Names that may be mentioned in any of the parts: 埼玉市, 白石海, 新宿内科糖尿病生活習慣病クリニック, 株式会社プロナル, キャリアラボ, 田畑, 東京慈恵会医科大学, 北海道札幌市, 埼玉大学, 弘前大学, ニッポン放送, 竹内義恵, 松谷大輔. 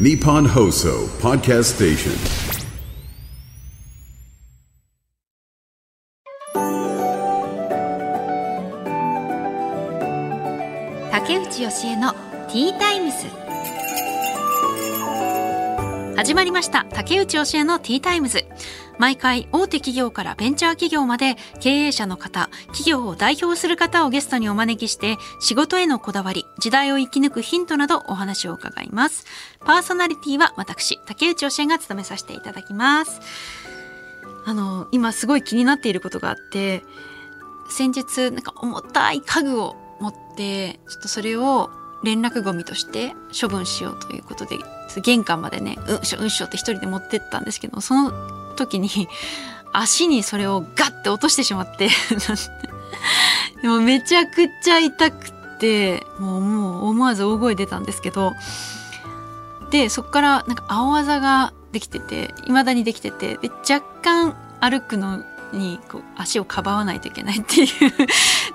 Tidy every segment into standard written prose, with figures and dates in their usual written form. ニッポン放送ポッドキャストステーション、竹内義恵のティータイムズ。始まりました、竹内義恵のティータイムズ。毎回大手企業からベンチャー企業まで経営者の方、企業を代表する方をゲストにお招きして、仕事へのこだわり、時代を生き抜くヒントなどお話を伺います。パーソナリティは私、竹内義恵が務めさせていただきます。今すごい気になっていることがあって、先日なんか重たい家具を持って、ちょっとそれを連絡ゴミとして処分しようということで、玄関までね、うんしょって一人で持ってったんですけど、その時に足にそれをガッて落としてしまってでもめちゃくちゃ痛くて、もう思わず大声出たんですけど、でそこからなんか青あざができてて、未だにできてて、で若干歩くのにこう足をかばわないといけないっていう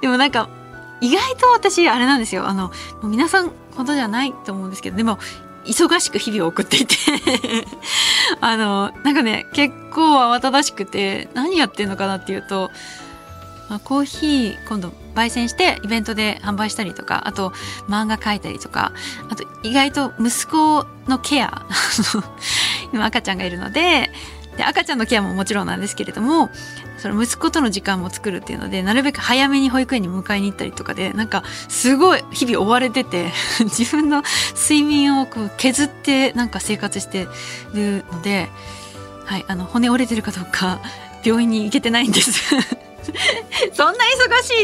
でもなんか意外と私あれなんですよ、皆さんほどじゃないと思うんですけど、でも忙しく日々を送っていてなんかね、結構慌ただしくて、何やってんのかなっていうと、コーヒー今度焙煎してイベントで販売したりとか、あと漫画描いたりとか、あと意外と息子のケア今赤ちゃんがいるので、赤ちゃんのケアももちろんなんですけれども、その息子との時間も作るっていうので、なるべく早めに保育園に迎えに行ったりとかで、なんかすごい日々追われてて自分の睡眠をこう削ってなんか生活してるので、はい、骨折れてるかどうか病院に行けてないんですそんな忙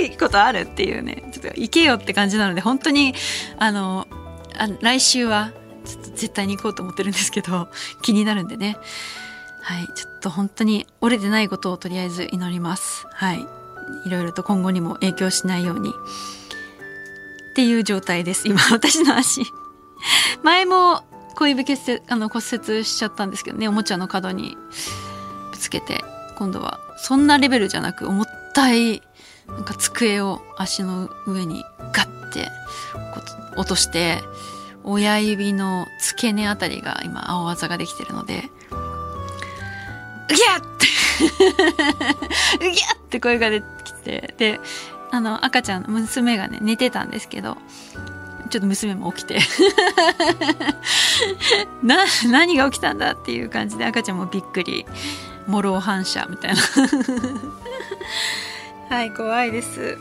しいことあるっていうね、ちょっと行けよって感じなので、本当に来週はちょっと絶対に行こうと思ってるんですけど、気になるんでね、はい、ちょっと本当に折れてないことをとりあえず祈ります。はい。いろいろと今後にも影響しないように。っていう状態です。今、私の足。前も小指骨折しちゃったんですけどね、おもちゃの角にぶつけて、今度はそんなレベルじゃなく、重たいなんか机を足の上にガッて落として、親指の付け根あたりが今青あざができてるので、うぎゃってうぎゃって声が出てきて、で赤ちゃん、娘がね寝てたんですけど、ちょっと娘も起きて何が起きたんだっていう感じで、赤ちゃんもびっくり、もろ反射みたいなはい、怖いです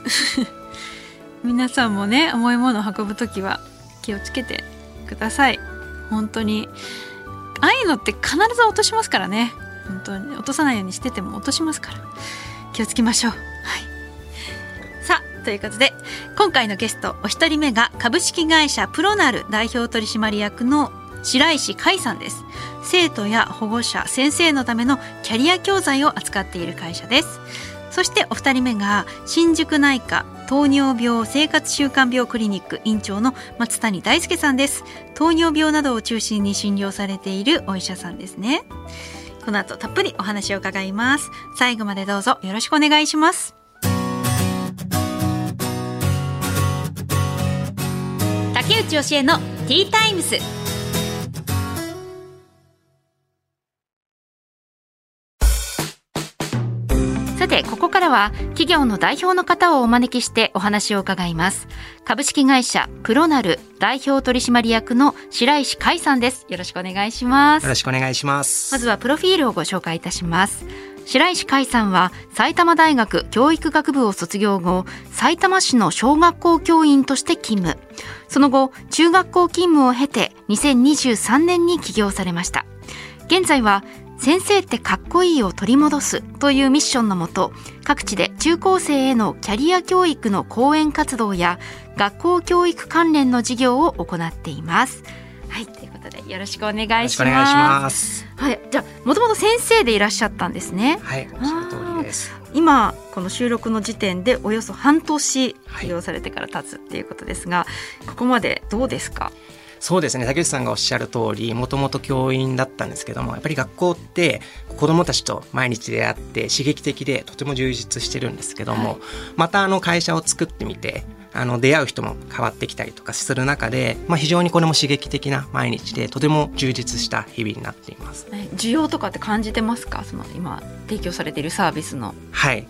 皆さんもね、重いものを運ぶときは気をつけてください。本当にああいうのって必ず落としますからね、本当に落とさないようにしてても落としますから、気をつけましょう。はい、さあということで、今回のゲストお一人目が株式会社プロナル代表取締役の白石海さんです。生徒や保護者、先生のためのキャリア教材を扱っている会社です。そしてお二人目が新宿内科糖尿病生活習慣病クリニック院長の松谷大輔さんです。糖尿病などを中心に診療されているお医者さんですね。この後たっぷりお話を伺います。最後までどうぞよろしくお願いします。竹内義恵のティータイムス。さて、ここからは企業の代表の方をお招きしてお話を伺います。株式会社プロナル代表取締役の白石海さんです。よろしくお願いします。よろしくお願いします。まずはプロフィールをご紹介いたします。白石海さんは埼玉大学教育学部を卒業後、埼玉市の小学校教員として勤務。その後、中学校勤務を経て2023年に起業されました。現在は先生ってかっこいいを取り戻すというミッションのもと、各地で中高生へのキャリア教育の講演活動や学校教育関連の事業を行っています。はい、ということでよろしくお願いします。はい、じゃあもともと先生でいらっしゃったんですね。はい、その通りです。今この収録の時点でおよそ半年起業されてから経つっていうことですが、はい、ここまでどうですか？そうですね、竹内さんがおっしゃる通り、もともと教員だったんですけども、やっぱり学校って子どもたちと毎日出会って刺激的でとても充実してるんですけども、はい、また会社を作ってみて、出会う人も変わってきたりとかする中で、非常にこれも刺激的な毎日でとても充実した日々になっています。需要とかって感じてますか？その今提供されているサービスの。はい、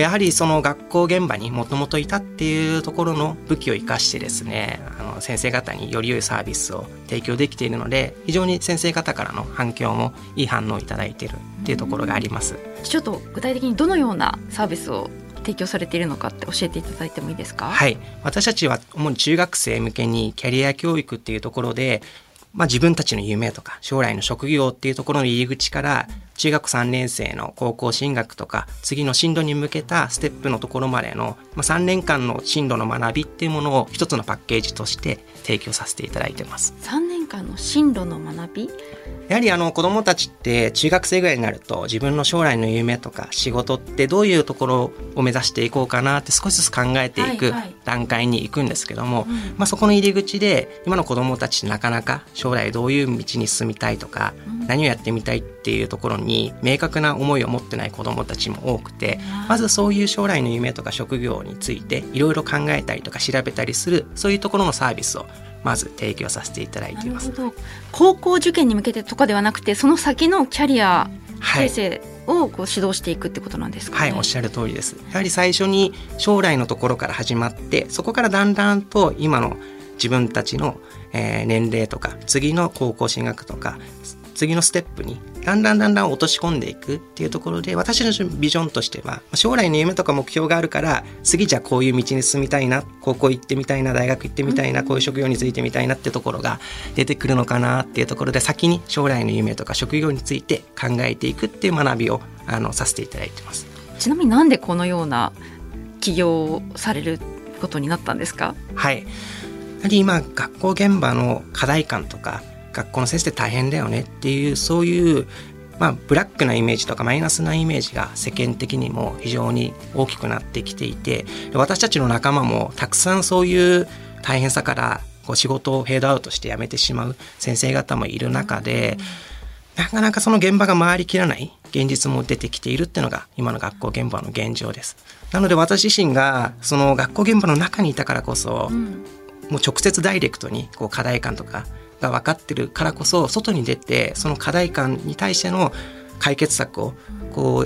やはりその学校現場にもともといたっていうところの武器を生かしてですね、先生方により良いサービスを提供できているので、非常に先生方からの反響もいい反応をいただいているっていうところがあります。ちょっと具体的にどのようなサービスを提供されているのかって教えていただいてもいいですか？はい、私たちは主に中学生向けにキャリア教育っていうところで、自分たちの夢とか将来の職業っていうところの入り口から、中学3年生の高校進学とか次の進路に向けたステップのところまでの、3年間の進路の学びっていうものを一つのパッケージとして提供させていただいてます。3年間の進路の学び、やはり子どもたちって中学生ぐらいになると、自分の将来の夢とか仕事ってどういうところを目指していこうかなって少しずつ考えていく段階に行くんですけども、そこの入り口で今の子どもたちってなかなか将来どういう道に進みたいとか、何をやってみたいっていうところに明確な思いを持ってない子どもたちも多くて、まずそういう将来の夢とか職業についていろいろ考えたりとか調べたりする、そういうところのサービスをまず提供させていただいています。高校受験に向けてとかではなくて、その先のキャリア形成を指導していくってことなんですかね？はい、おっしゃる通りです。やはり最初に将来のところから始まって、そこからだんだんと今の自分たちの年齢とか次の高校進学とか次のステップにだんだん落とし込んでいくっていうところで、私のビジョンとしては、将来の夢とか目標があるから、次じゃあこういう道に進みたいな、高校行ってみたいな、大学行ってみたいな、こういう職業についてみたいなってところが出てくるのかなっていうところで、先に将来の夢とか職業について考えていくっていう学びをさせていただいてます。ちなみになんでこのような起業をされることになったんですか？はい、やはり今学校現場の課題感とか、学校の先生って大変だよねっていう、そういう、ブラックなイメージとかマイナスなイメージが世間的にも非常に大きくなってきていて、私たちの仲間もたくさんそういう大変さから仕事をフェードアウトして辞めてしまう先生方もいる中で、なかなかその現場が回りきらない現実も出てきているっていうのが今の学校現場の現状です。なので私自身がその学校現場の中にいたからこそ、もう直接ダイレクトに課題感とかが分かってるからこそ、外に出てその課題感に対しての解決策を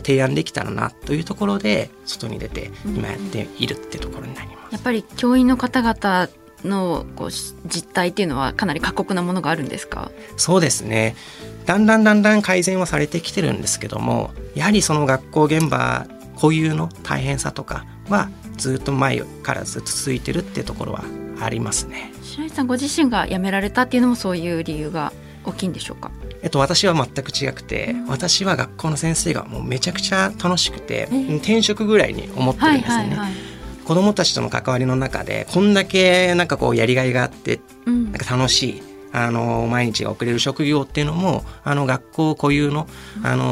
提案できたらなというところで、外に出て今やっているってところになります。やっぱり教員の方々の実態っていうのはかなり過酷なものがあるんですか？そうですね、だんだん改善はされてきてるんですけども、やはりその学校現場固有の大変さとかはずっと前からずっと続いてるってところはありますね。白井さんご自身が辞められたっていうのもそういう理由が大きいんでしょうか？私は全く違くて、私は学校の先生がもうめちゃくちゃ楽しくて、転職ぐらいに思ってるんですね。子どもたちとの関わりの中でこんだけやりがいがあって、楽しい毎日が送れる職業っていうのも学校固有の、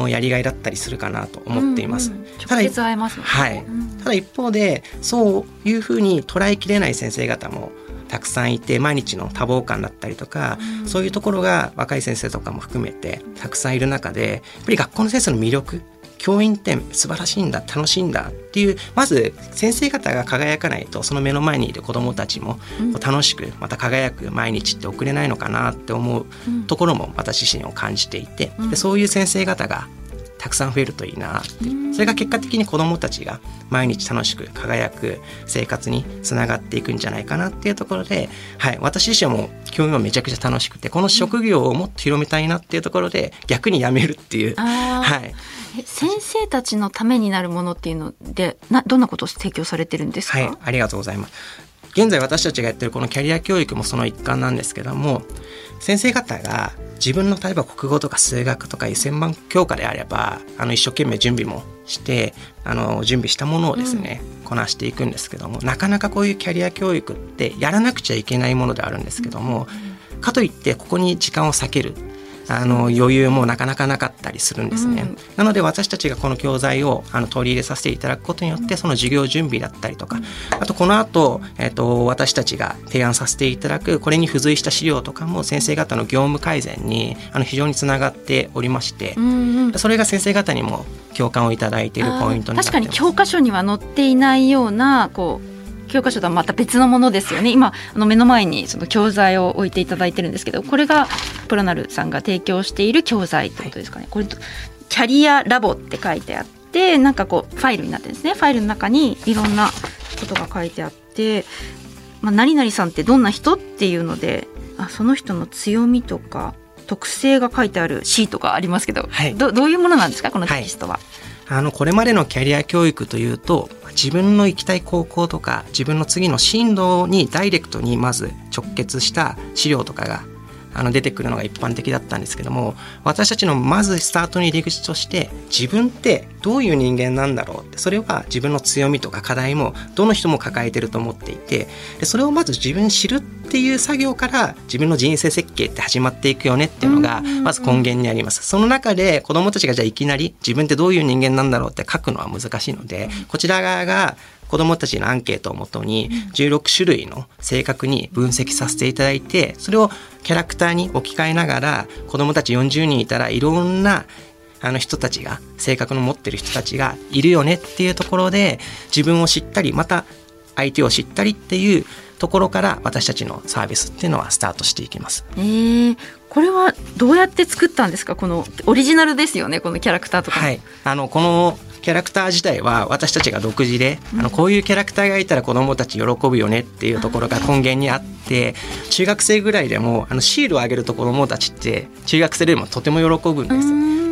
やりがいだったりするかなと思っています。直接会えますもんね。ただ一方でそういうふうに捉えきれない先生方もたくさんいて、毎日の多忙感だったりとか、そういうところが若い先生とかも含めてたくさんいる中で、やっぱり学校の先生の魅力、教員って素晴らしいんだ、楽しいんだっていう、まず先生方が輝かないと、その目の前にいる子どもたちも楽しくまた輝く毎日って送れないのかなって思うところも私自身を感じていて、そういう先生方がたくさん増えるといいなって、それが結果的に子どもたちが毎日楽しく輝く生活につながっていくんじゃないかなっていうところで、私自身も教員はめちゃくちゃ楽しくて、この職業をもっと広めたいなっていうところで逆にやめるっていう、先生たちのためになるものっていうのでどんなことを提供されてるんですか？ありがとうございます。現在私たちがやってるこのキャリア教育もその一環なんですけども、先生方が自分の例えば国語とか数学とか専門教科であれば一生懸命準備もして準備したものをですね、こなしていくんですけども、なかなかこういうキャリア教育ってやらなくちゃいけないものであるんですけども、かといってここに時間を割ける余裕もなかなかなかったりするんですね。なので私たちがこの教材を取り入れさせていただくことによって、その授業準備だったりとか、あとこの後、私たちが提案させていただくこれに付随した資料とかも先生方の業務改善に非常につながっておりまして、それが先生方にも共感をいただいているポイントになってます。確かに教科書には載っていないような教科書とはまた別のものですよね。今目の前にその教材を置いていただいてるんですけど、これがプラナルさんが提供している教材ってことですかね。これキャリアラボって書いてあって、なんかこうファイルになってるんですね。ファイルの中にいろんなことが書いてあって、まあ、何々さんってどんな人っていうので、あ、その人の強みとか特性が書いてあるシートがありますけど、はい、どういうものなんですかこのテキストは。はい、これまでのキャリア教育というと、自分の行きたい高校とか自分の次の進路にダイレクトにまず直結した資料とかが出てくるのが一般的だったんですけども、私たちのまずスタートの入り口として、自分ってどういう人間なんだろうって、それは自分の強みとか課題もどの人も抱えてると思っていて、でそれをまず自分知るっていう作業から自分の人生設計って始まっていくよねっていうのがまず根源にあります。その中で子どもたちがじゃあいきなり自分ってどういう人間なんだろうって書くのは難しいので、こちら側が子どもたちのアンケートをもとに16種類の性格に分析させていただいて、それをキャラクターに置き換えながら、子どもたち40人いたらいろんな人たちが、性格の持ってる人たちがいるよねっていうところで、自分を知ったりまた相手を知ったりっていうところから私たちのサービスっていうのはスタートしていきます。これはどうやって作ったんですか。このオリジナルですよね、このキャラクターとか。はい、このキャラクター自体は私たちが独自で、こういうキャラクターがいたら子どもたち喜ぶよねっていうところが根源にあって、中学生ぐらいでもシールをあげると子どもたちって中学生でもとても喜ぶんです。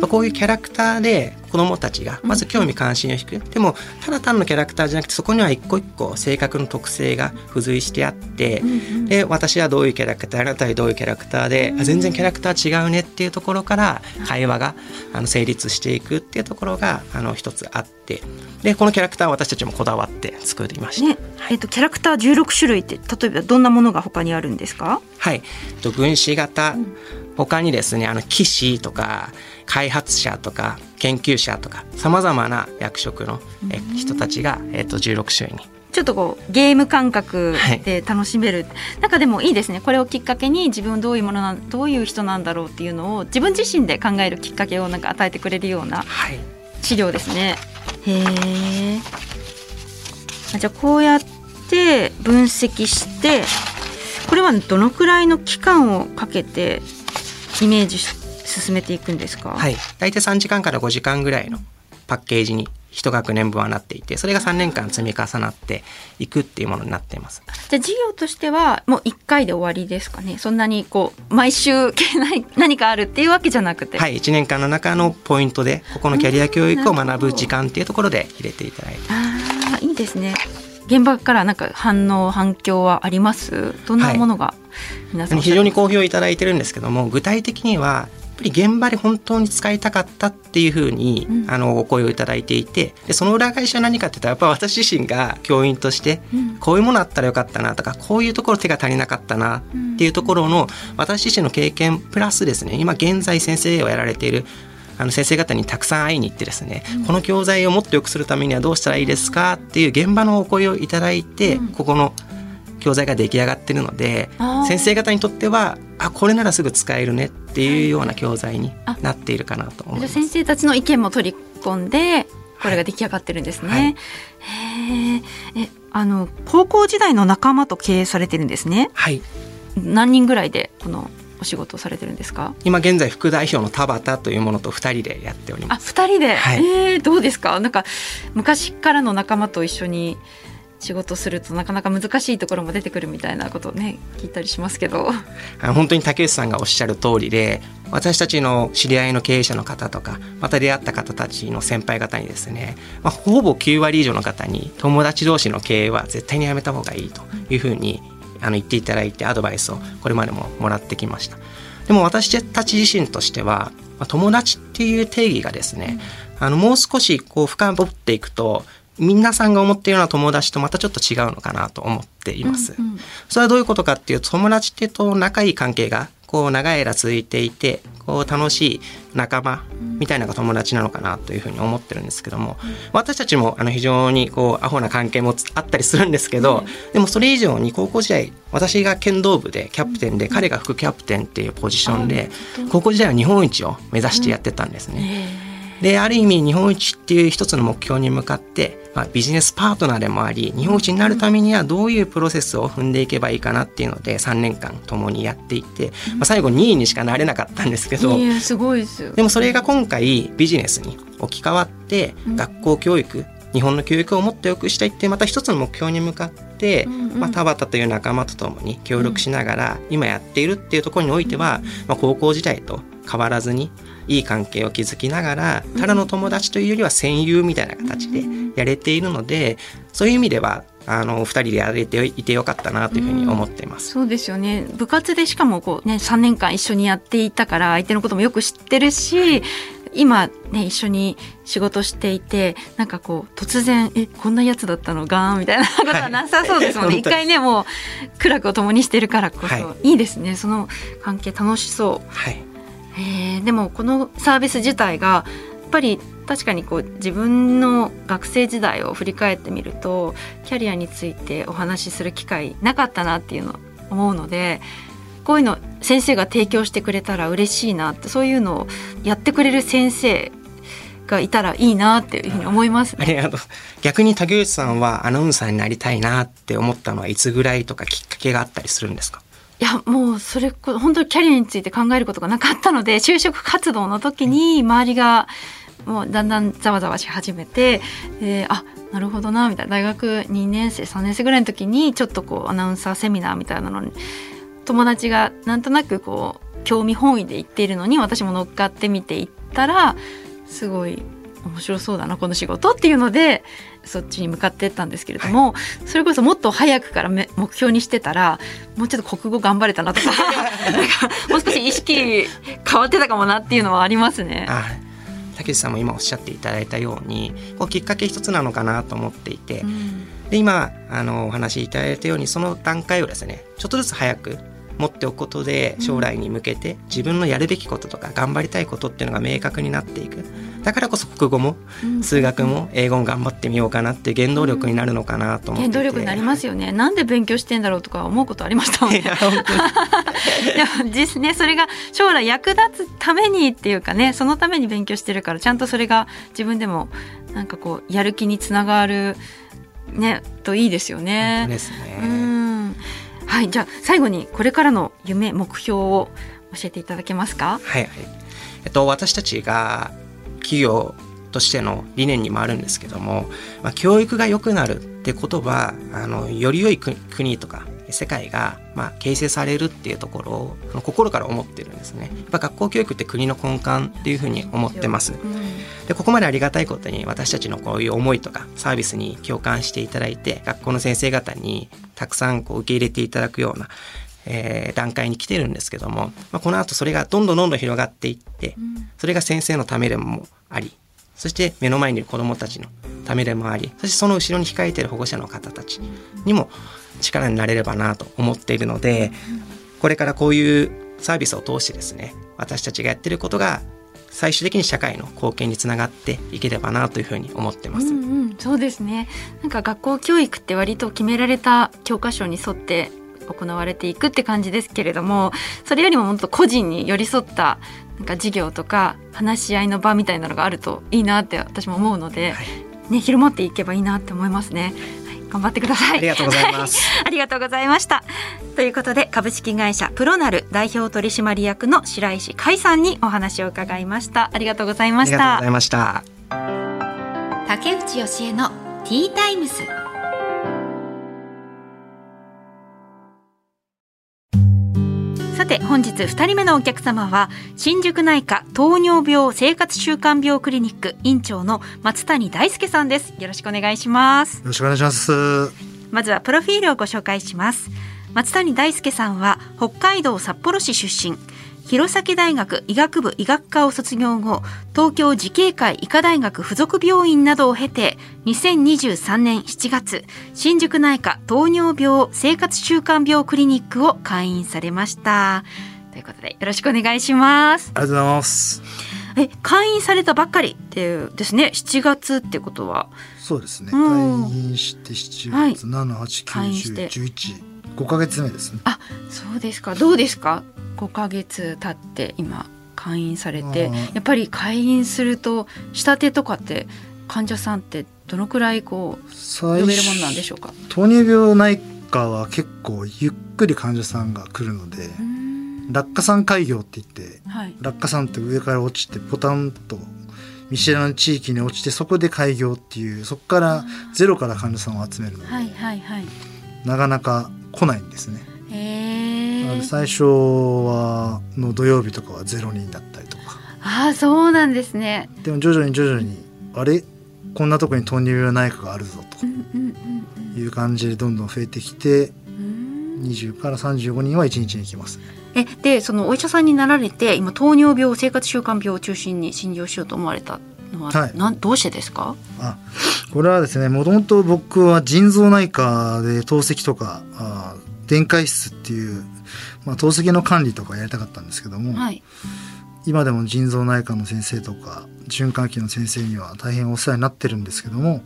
こういうキャラクターで子どもたちがまず興味関心を引く。でもただ単のキャラクターじゃなくて、そこには一個一個性格の特性が付随してあって、で私はどういうキャラクター、あなたはどういうキャラクターで、全然キャラクター違うねっていうところから会話が成立していくっていうところが一つあって、でこのキャラクターは私たちもこだわって作りました。ね、キャラクター16種類って、例えばどんなものが他にあるんですか。はい、分子型、他にですね棋士とか開発者とか研究者とか、さまざまな役職の人たちが、16種類にちょっとこうゲーム感覚で楽しめる、はい、なんかでもいいですね。これをきっかけに自分どういうものどういう人なんだろうっていうのを自分自身で考えるきっかけをなんか与えてくれるような資料ですね。はい、へえ。じゃあこうやって分析して、これはどのくらいの期間をかけてイメージ進めていくんですか。はい、大体3時間から5時間ぐらいのパッケージに1学年分はなっていて、それが3年間積み重なっていくっていうものになっています。じゃあ授業としてはもう1回で終わりですかね。そんなにこう毎週何かあるっていうわけじゃなくて。はい、1年間の中のポイントでここのキャリア教育を学ぶ時間っていうところで入れていただいて。ああ、いいですね。現場からなんか反応反響はあります。どんなものが、皆さん非常に好評いただいてるんですけども、具体的にはやっぱり現場で本当に使いたかったっていうふうにお声をいただいていて、でその裏返しは何かって言ったら、やっぱ私自身が教員としてこういうものあったらよかったなとか、こういうところ手が足りなかったなっていうところの私自身の経験プラスですね、今現在先生をやられている先生方にたくさん会いに行ってですね、この教材をもっと良くするためにはどうしたらいいですかっていう現場のお声をいただいて、ここの教材が出来上がってるので、先生方にとってはこれならすぐ使えるねっていうような教材になっているかなと思います。先生たちの意見も取り込んでこれが出来上がってるんですね。はい、へえ。高校時代の仲間と経営されてるんですね。はい、何人ぐらいでこのお仕事をされてるんですか。今現在副代表の田畑というものと2人でやっております。あ、2人で、はい。どうですか。なんか昔からの仲間と一緒に仕事するとなかなか難しいところも出てくるみたいなことをね、聞いたりしますけど。本当に竹内さんがおっしゃる通りで、私たちの知り合いの経営者の方とか、また出会った方たちの先輩方にですね、ほぼ9割以上の方に友達同士の経営は絶対にやめた方がいいというふうに言っていただいて、アドバイスをこれまでももらってきました。でも私たち自身としては、友達っていう定義がですね、もう少しこう深掘っていくと、皆さんが思っているような友達とまたちょっと違うのかなと思っています。それはどういうことかっていうと、友達ってと仲いい関係がこう長い間続いていて、こう楽しい仲間みたいなのが友達なのかなというふうに思ってるんですけども、私たちも非常にこうアホな関係もあったりするんですけど、でもそれ以上に高校時代、私が剣道部でキャプテンで、彼が副キャプテンっていうポジションで、高校時代は日本一を目指してやってたんですね。である意味日本一っていう一つの目標に向かって、ビジネスパートナーでもあり日本一になるためにはどういうプロセスを踏んでいけばいいかなっていうので3年間共にやっていって、最後2位にしかなれなかったんですけど、すごいですよ。でもそれが今回ビジネスに置き換わって、学校教育日本の教育をもっと良くしたいってまた一つの目標に向かって、田畑という仲間とともに協力しながら今やっているっていうところにおいては、高校時代と変わらずにいい関係を築きながらただの友達というよりは戦友みたいな形でやれているので、そういう意味では2人でやれていてよかったなというふうに思っています。そうですよね。部活でしかもこう、3年間一緒にやっていたから相手のこともよく知ってるし、今、一緒に仕事していてなんかこう突然こんなやつだったのがみたいなことはなさそうですもんね。一回ねもう苦楽を共にしてるからこそ、いいですねその関係楽しそう、でもこのサービス自体がやっぱり確かにこう自分の学生時代を振り返ってみるとキャリアについてお話しする機会なかったなっていうのを思うので、こういうの先生が提供してくれたら嬉しいなって、そういうのをやってくれる先生がいたらいいなっていうふうに思いますね。逆に竹内さんはアナウンサーになりたいなって思ったのはいつぐらいとかきっかけがあったりするんですか？いやもうそれ本当にキャリアについて考えることがなかったので、就職活動の時に周りがもうだんだんざわざわし始めて、あなるほどなみたいな、大学2年生3年生ぐらいの時にちょっとこうアナウンサーセミナーみたいなのに友達がなんとなくこう興味本位で行っているのに私も乗っかってみていったらすごい面白そうだなこの仕事っていうのでそっちに向かっていったんですけれども、それこそもっと早くから目標にしてたらもうちょっと国語頑張れたなとかなんかもう少し意識変わってたかもなっていうのはありますね。竹内さんも今おっしゃっていただいたようにこうきっかけ一つなのかなと思っていて、で今お話しいただいたようにその段階をですねちょっとずつ早く持っておくことで将来に向けて自分のやるべきこととか頑張りたいことっていうのが明確になっていく。だからこそ国語も数学も英語も頑張ってみようかなっていう原動力になるのかなと思っていて、原動力になりますよね。なんで勉強してんだろうとか思うことありましたもんね。いや本当にでも実ねそれが将来役立つためにっていうかね、そのために勉強してるからちゃんとそれが自分でもなんかこうやる気につながるねといいですよね。本当ですね。はい、じゃあ最後にこれからの夢目標を教えていただけますか？はい、私たちが企業としての理念にもあるんですけども、教育が良くなるってことはより良い国とか世界が形成されるっていうところを心から思ってるんですね。やっぱ学校教育って国の根幹っていうふうに思ってます。でここまでありがたいことに私たちのこういう思いとかサービスに共感していただいて学校の先生方にたくさんこう受け入れていただくような、段階に来てるんですけども、この後それがどんどん広がっていってそれが先生のためでもあり、そして目の前にいる子どもたちのためでもあり、そしてその後ろに控えている保護者の方たちにも力になれればなと思っているので、これからこういうサービスを通してですね私たちがやってることが最終的に社会の貢献につながっていければなというふうに思ってます。そうですね。なんか学校教育って割と決められた教科書に沿って行われていくって感じですけれども、それよりももっと個人に寄り添ったなんか授業とか話し合いの場みたいなのがあるといいなって私も思うので、広まっていけばいいなって思いますね。頑張ってください。ありがとうございます。ありがとうございました。ということで株式会社プロナル代表取締役の白石海さんにお話を伺いました。ありがとうございました。ありがとうございました。竹内義恵のティータイムス。さて本日2人目のお客様は新宿内科糖尿病生活習慣病クリニック院長の松谷大輔さんです。よろしくお願いします。よろしくお願いします。まずはプロフィールをご紹介します。松谷大輔さんは北海道札幌市出身、弘前大学医学部医学科を卒業後東京慈恵会医科大学附属病院などを経て2023年7月新宿内科糖尿病生活習慣病クリニックを開院されました。ということでよろしくお願いします。ありがとうございます。開院されたばっかりっていうですね、7月ってことは。そうですね、開院して7月、7、8、9、10、11、5ヶ月目ですね。あ、そうですか。どうですか5ヶ月経って今会員されて、やっぱり会員すると下手とかって患者さんってどのくらいこう読めるものなんでしょうか。糖尿病内科は結構ゆっくり患者さんが来るので、落下傘開業って言って、はい、落下傘って上から落ちてポタンと見知らぬ地域に落ちて、そこで開業っていう、そこからゼロから患者さんを集めるので、はいはいはい、なかなか来ないんですね。最初はの土曜日とかは0人だったりとか。ああ、そうなんですね。でも徐々に徐々に、あれこんなとこに糖尿病内科があるぞという感じでどんどん増えてきて、20から35人は1日に来ます。でそのお医者さんになられて、今糖尿病生活習慣病を中心に診療しようと思われたのは、はい、どうしてですか。あ、これはですね、もともと僕は腎臓内科で透析とか電解質っていう、透析の管理とかやりたかったんですけども、はい、今でも腎臓内科の先生とか循環器の先生には大変お世話になってるんですけども、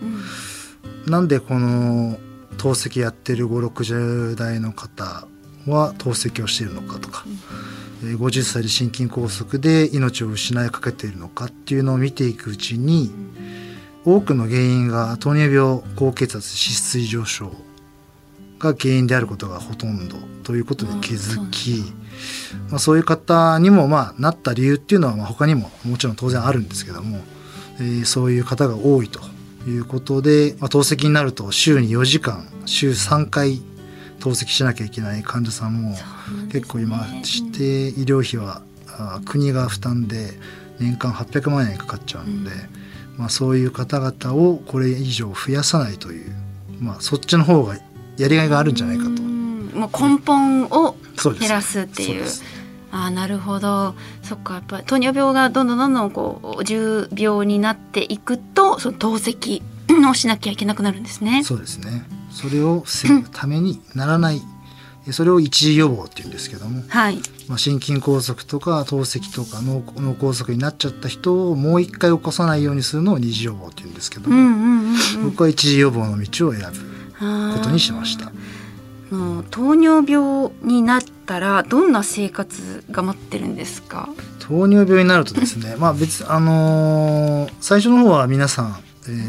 なんでこの透析やってる5、60代の方は透析をしているのかとか、50歳で心筋梗塞で命を失いかけているのかっていうのを見ていくうちに、多くの原因が糖尿病、高血圧、脂質異常症が原因であることがほとんどということで気づき、そういう方にもなった理由っていうのは他にももちろん当然あるんですけども、そういう方が多いということで、透析になると週に4時間週3回透析しなきゃいけない患者さんも結構いまして、医療費は国が負担で年間800万円かかっちゃうので、そういう方々をこれ以上増やさないという、そっちの方がやりがいがあるんじゃないかと。もう根本を減らすっていう。あ、なるほど。そっか、やっぱり糖尿病がどんどんどんどんこう重病になっていくと、その透析をしなきゃいけなくなるんですね。そうですね。それを防ぐためにならない、それを一時予防っていうんですけども、はい、心筋梗塞とか透析とか 脳梗塞になっちゃった人をもう一回起こさないようにするのを二次予防っていうんですけども、僕は一時予防の道を選ぶことにしました。糖尿病になったらどんな生活が待ってるんですか。糖尿病になるとですね最初の方は皆さん、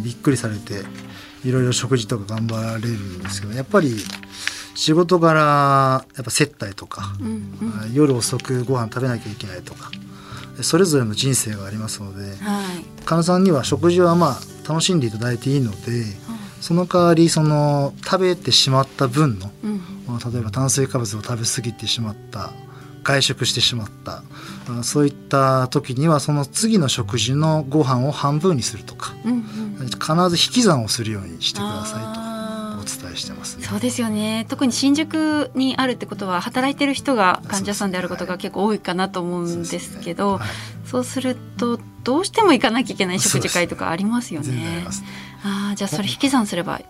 びっくりされていろいろ食事とか頑張られるんですけど、やっぱり仕事柄やっぱ接待とか、夜遅くご飯食べなきゃいけないとか、それぞれの人生がありますので、患者さんには食事は楽しんでいただいていいので、その代わりその食べてしまった分の、例えば炭水化物を食べ過ぎてしまった、外食してしまった、そういった時にはその次の食事のご飯を半分にするとか、必ず引き算をするようにしてくださいとお伝えしてますね。そうですよね。特に新宿にあるってことは、働いてる人が患者さんであることが結構多いかなと思うんですけど、そうするとどうしても行かなきゃいけない食事会とかありますよね。じゃあそれ引き算すればい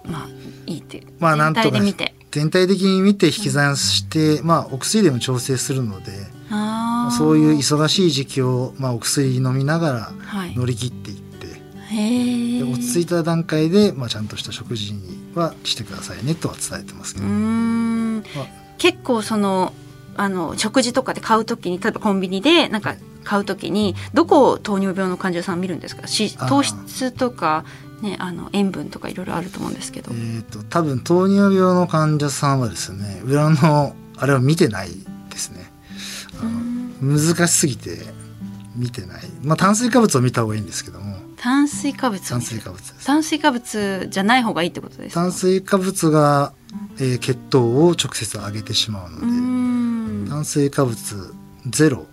いっていう、全体で見て、全体的に見て引き算して、お薬でも調整するので、そういう忙しい時期を、お薬飲みながら乗り切っていって、で落ち着いた段階で、ちゃんとした食事にはしてくださいねとは伝えてますけど、結構その食事とかで買うときに、例えばコンビニでなんか買うときに、どこを糖尿病の患者さん見るんですか。糖質とかね、塩分とかいろいろあると思うんですけど、多分糖尿病の患者さんはですね、裏のあれを見てないですね。難しすぎて見てない、炭水化物を見た方がいいんですけども。炭水化物じゃない方がいいってことですか。炭水化物が、血糖を直接上げてしまうので、炭水化物ゼロ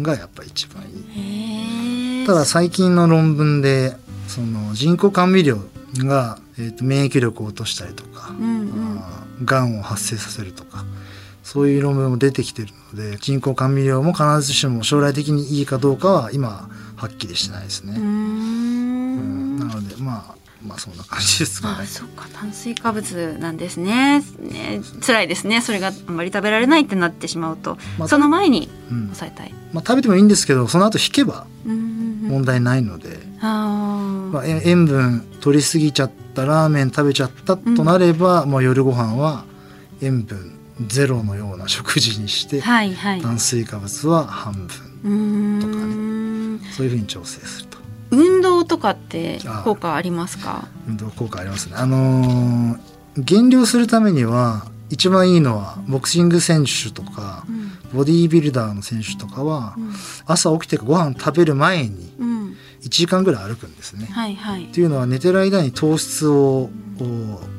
がやっぱり一番いい。ただ最近の論文でその人工甘味料が、免疫力を落としたりとか、がんを発生させるとか、そういう論文も出てきてるので、人工甘味料も必ずしも将来的にいいかどうかは今はっきりしてないですね。なのでそんな感じですかね。そっか、炭水化物なんですね。辛いですね。それがあんまり食べられないってなってしまうと、その前に抑えたい、食べてもいいんですけど、その後引けば問題ないので、塩分取りすぎちゃった、ラーメン食べちゃったとなれば、夜ご飯は塩分ゼロのような食事にして、はいはい、炭水化物は半分とかね、そういうふうに調整すると。運動とかって効果ありますか？運動効果ありますね。減量するためには一番いいのはボクシング選手とか、うん、ボディービルダーの選手とかは、うん、朝起きてご飯食べる前に1時間ぐらい歩くんですね、はいはい、っていうのは寝てる間に糖質を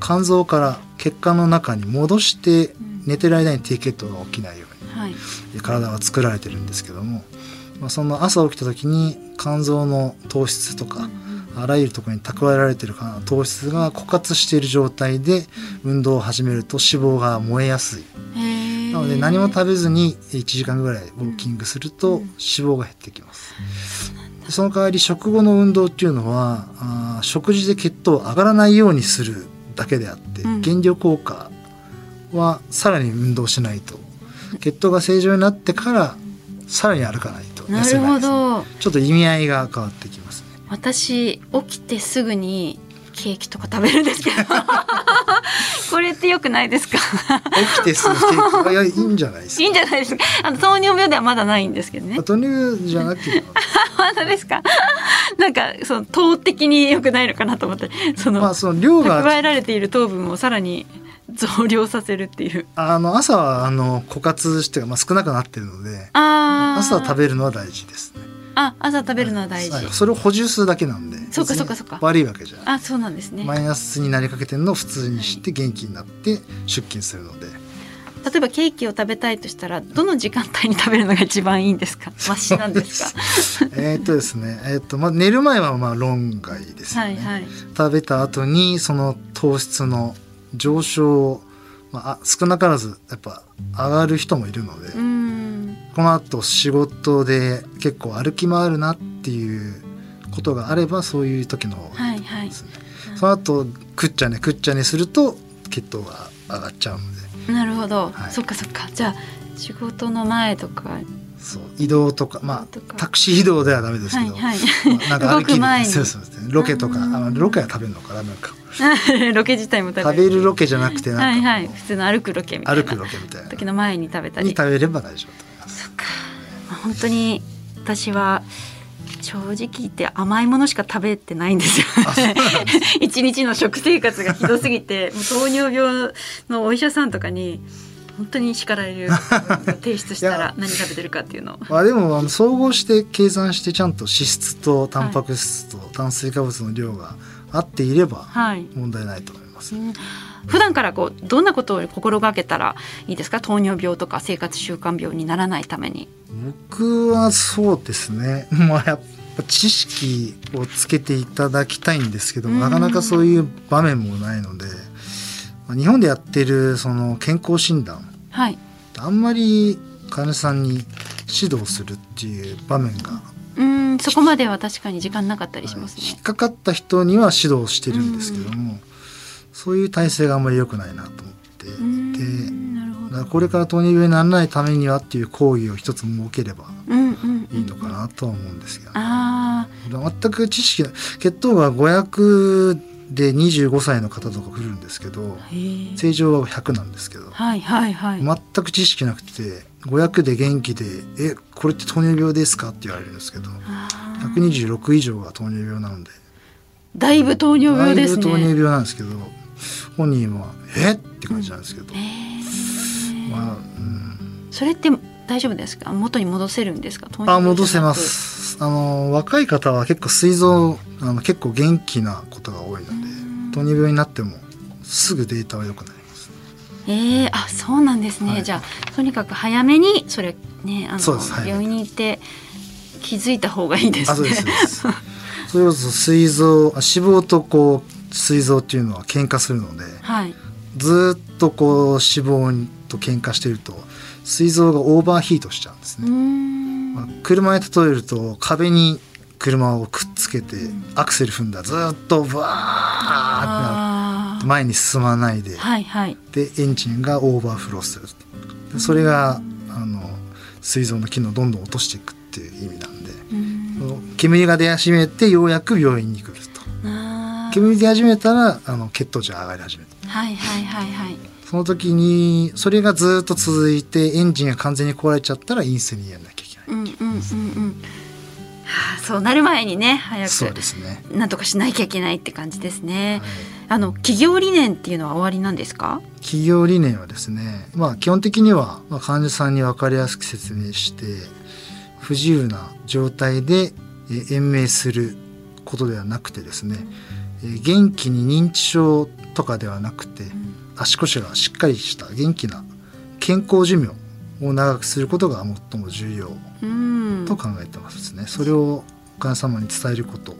肝臓から血管の中に戻して、うん、寝てる間に低血糖が起きないように、はい、体は作られてるんですけども、まあ、その朝起きた時に肝臓の糖質とか、うん、あらゆるところに蓄えられてる糖質が枯渇している状態で運動を始めると脂肪が燃えやすい、なので何も食べずに1時間ぐらいウォーキングすると脂肪が減ってきます、うんうん、その代わり食後の運動っていうのは食事で血糖上がらないようにするだけであって、うん、減量効果はさらに運動しないと血糖が正常になってからさらに歩かないと痩せないですね。なるほど。ちょっと意味合いが変わってきますね。私起きてすぐにケーキとか食べるんですけどこれって良くないですか？起きてすぐケーキ、いや、いいんじゃないですか？いいんじゃないですか？糖尿病ではまだないんですけどね。糖尿じゃなくてまだですか？なんかその糖的に良くないのかなと思って、その量が蓄えられている糖分をさらに増量させるっていう。朝は枯渇して、まあ、少なくなってるので、朝食べるのは大事ですね。朝食べるのは大事、はい、それを補充するだけなんで。そうかそうかそうか。悪いわけじゃない。そうなんですね。マイナスになりかけてるのを普通にして元気になって出勤するので、はい、例えばケーキを食べたいとしたらどの時間帯に食べるのが一番いいんですか？マシなんですか？ですね、寝る前はまあ論外ですよね、はいはい、食べた後にその糖質の上昇を、少なからずやっぱ上がる人もいるので、この後仕事で結構歩き回るなっていうことがあればそういう時の方がいいと思いますね、はいはい、その後くっちゃねすると血糖が上がっちゃうので。なるほど、はい、そっかそっか。じゃあ仕事の前とか、そう移動とか、タクシー移動ではダメですけど、はいはい、なんか歩き動く前に、そうですね、ロケとか、ロケは食べるのかな、なんかロケ自体も食べるロケじゃなくて、なんか、はいはい、普通の歩くロケみたいな時の前に食べたりに食べれば大丈夫と思います。そっか、本当に私は正直言って甘いものしか食べてないんですよね一日の食生活がひどすぎてもう糖尿病のお医者さんとかに本当に叱られる提出したら何食べてるかっていうのまあでも総合して計算してちゃんと脂質とタンパク質と炭水化物の量が合っていれば問題ないと思います、はい、普段からどんなことを心がけたらいいですか？糖尿病とか生活習慣病にならないために。僕はそうですね、やっぱ知識をつけていただきたいんですけど、なかなかそういう場面もないので、日本でやってるその健康診断、はい、あんまり患者さんに指導するっていう場面が、そこまでは確かに時間なかったりしますね。引っかかった人には指導してるんですけども、そういう体制があんまり良くないなと思っていて、なるほど。だからこれから糖尿病にならないためにはっていう講義を一つ設ければいいのかなとは思うんですけど、ね、全く知識、血糖が500で25歳の方とか来るんですけど、正常は100なんですけど、はいはいはい、全く知識なくて500で元気でこれって糖尿病ですかって言われるんですけど、126以上が糖尿病なのでだいぶ糖尿病ですね。だいぶ糖尿病なんですけど本人はって感じなんですけど、それって大丈夫ですか？元に戻せるんですか？戻せます。若い方は結構膵臓結構元気なことが多いので、糖尿病になってもすぐデータは良くなります、そうなんですね、はい、じゃあとにかく早めにそれ、ね、病院に行って気づいた方がいいですね。そうですそれこそ膵臓、脂肪と膵臓っていうのは喧嘩するので、はい、ずっと脂肪と喧嘩してると膵臓がオーバーヒートしちゃうんですね。車に例えると壁に車をくっつけてアクセル踏んだらずっとブワーって前に進まないで、はいはい、でエンジンがオーバーフローする。でそれが膵臓の機能をどんどん落としていくっていう意味なんで、煙が出始めてようやく病院に来ると。煙出始めたら血糖値が上がり始める。はいはいはいはい。そその時にそれがずっと続いてエンジンが完全に壊れちゃったらインスにやんなきゃいけない、そうなる前にね早くなんとかしなきゃいけないって感じですね。企業理念っていうのは終わりなんですか？企業理念はですね、基本的には患者さんに分かりやすく説明して不自由な状態で延命することではなくてですね、元気に認知症とかではなくて、足腰がしっかりした元気な健康寿命を長くすることが最も重要と考えてますね。それをお母様に伝えることを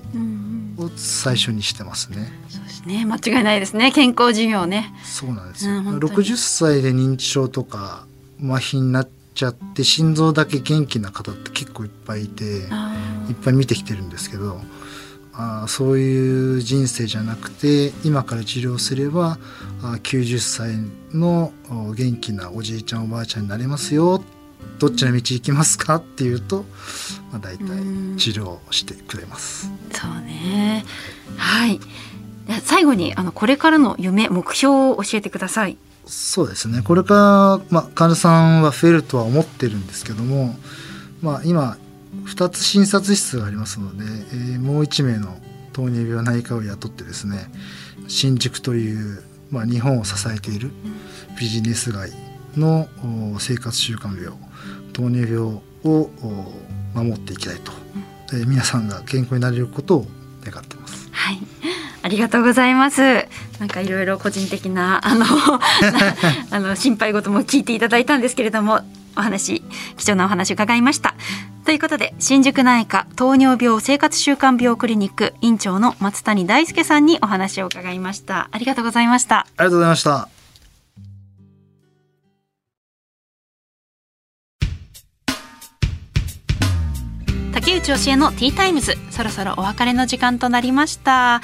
最初にしてますね。そうですね、間違いないですね、健康寿命ね。そうなんですよ、60歳で認知症とか麻痺になっちゃって心臓だけ元気な方って結構いっぱいいて、いっぱい見てきてるんですけど、そういう人生じゃなくて今から治療すれば90歳の元気なおじいちゃんおばあちゃんになれますよ、どっちの道行きますかっていうと、大体治療してくれます。そうね、はい、最後にこれからの夢目標を教えてください。そうですね、これから、患者さんは増えるとは思ってるんですけども、今2つ診察室がありますので、もう1名の糖尿病内科を雇ってですね、新宿という、日本を支えているビジネス街の生活習慣病糖尿病を守っていきたいと、皆さんが健康になれることを願っています。はい、ありがとうございます。なんかいろいろ個人的な心配事も聞いていただいたんですけれども、貴重なお話伺いました。ということで、新宿内科糖尿病生活習慣病クリニック院長の松谷大輔さんにお話を伺いました。ありがとうございました。ありがとうございました。竹内芳恵のティータイムズ、そろそろお別れの時間となりました。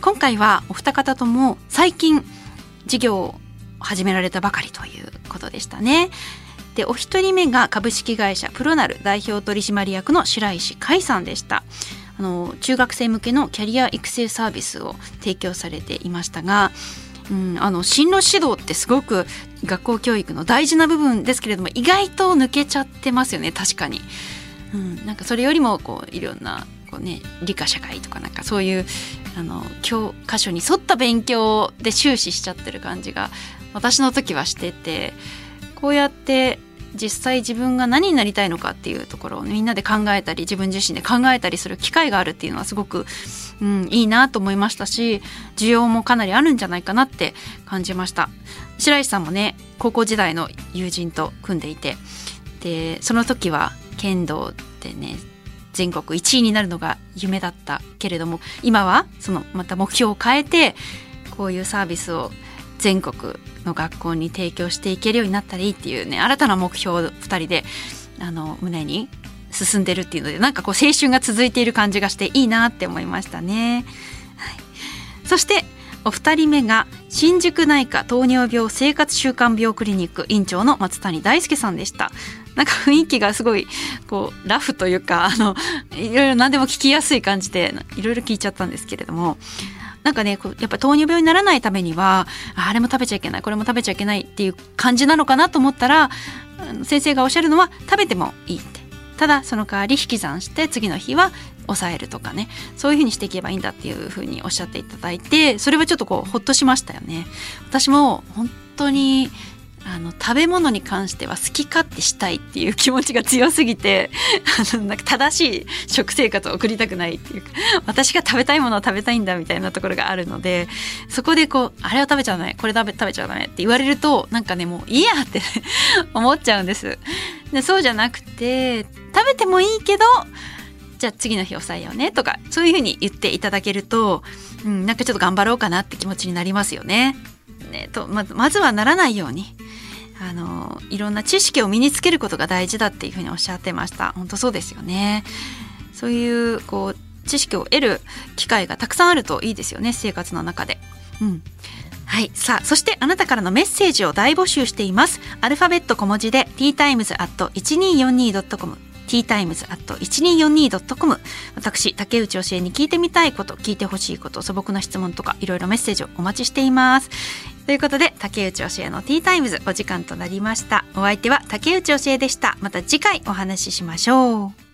今回はお二方とも最近事業を始められたばかりということでしたね。で、お一人目が株式会社プロナル代表取締役の白石海さんでした。中学生向けのキャリア育成サービスを提供されていましたが、進路指導ってすごく学校教育の大事な部分ですけれども、意外と抜けちゃってますよね。確かに、なんかそれよりもいろんな理科社会とかそういう教科書に沿った勉強で終始しちゃってる感じが私の時はしてて、こうやって実際自分が何になりたいのかっていうところをみんなで考えたり、自分自身で考えたりする機会があるっていうのはすごく、いいなと思いましたし、需要もかなりあるんじゃないかなって感じました。白石さんもね、高校時代の友人と組んでいて、でその時は剣道でね全国1位になるのが夢だったけれども、今はそのまた目標を変えてこういうサービスを全国の学校に提供していけるようになったらいいっていうね、新たな目標を2人で胸に進んでるっていうので、青春が続いている感じがしていいなって思いましたね。はい、そしてお二人目が新宿内科糖尿病生活習慣病クリニック院長の松谷大輔さんでした。雰囲気がすごいラフというか、いろいろ何でも聞きやすい感じでいろいろ聞いちゃったんですけれども、やっぱ糖尿病にならないためにはあれも食べちゃいけないこれも食べちゃいけないっていう感じなのかなと思ったら、先生がおっしゃるのは食べてもいいって、ただその代わり引き算して次の日は抑えるとかね、そういうふうにしていけばいいんだっていうふうにおっしゃっていただいて、それはちょっとほっとしましたよね。私も本当に食べ物に関しては好き勝手したいっていう気持ちが強すぎて、正しい食生活を送りたくないっていうか、私が食べたいものを食べたいんだみたいなところがあるので、そこであれを食べちゃダメこれ食べちゃダメって言われるともういいやって思っちゃうんです。でそうじゃなくて、食べてもいいけどじゃあ次の日抑えようねとか、そういうふうに言っていただけると、ちょっと頑張ろうかなって気持ちになりますよね。まずはならないようにいろんな知識を身につけることが大事だっていうふうにおっしゃってました。本当そうですよね。そういう知識を得る機会がたくさんあるといいですよね、生活の中で。はい、さあそしてあなたからのメッセージを大募集しています。アルファベット小文字で teatimes@1242.com teatimes@1242.com、 私竹内芳恵に聞いてみたいこと、聞いてほしいこと、素朴な質問とかいろいろメッセージをお待ちしています。とということで、竹内教えのティータイムズお時間となりました。お相手は竹内教えでした。また次回お話ししましょう。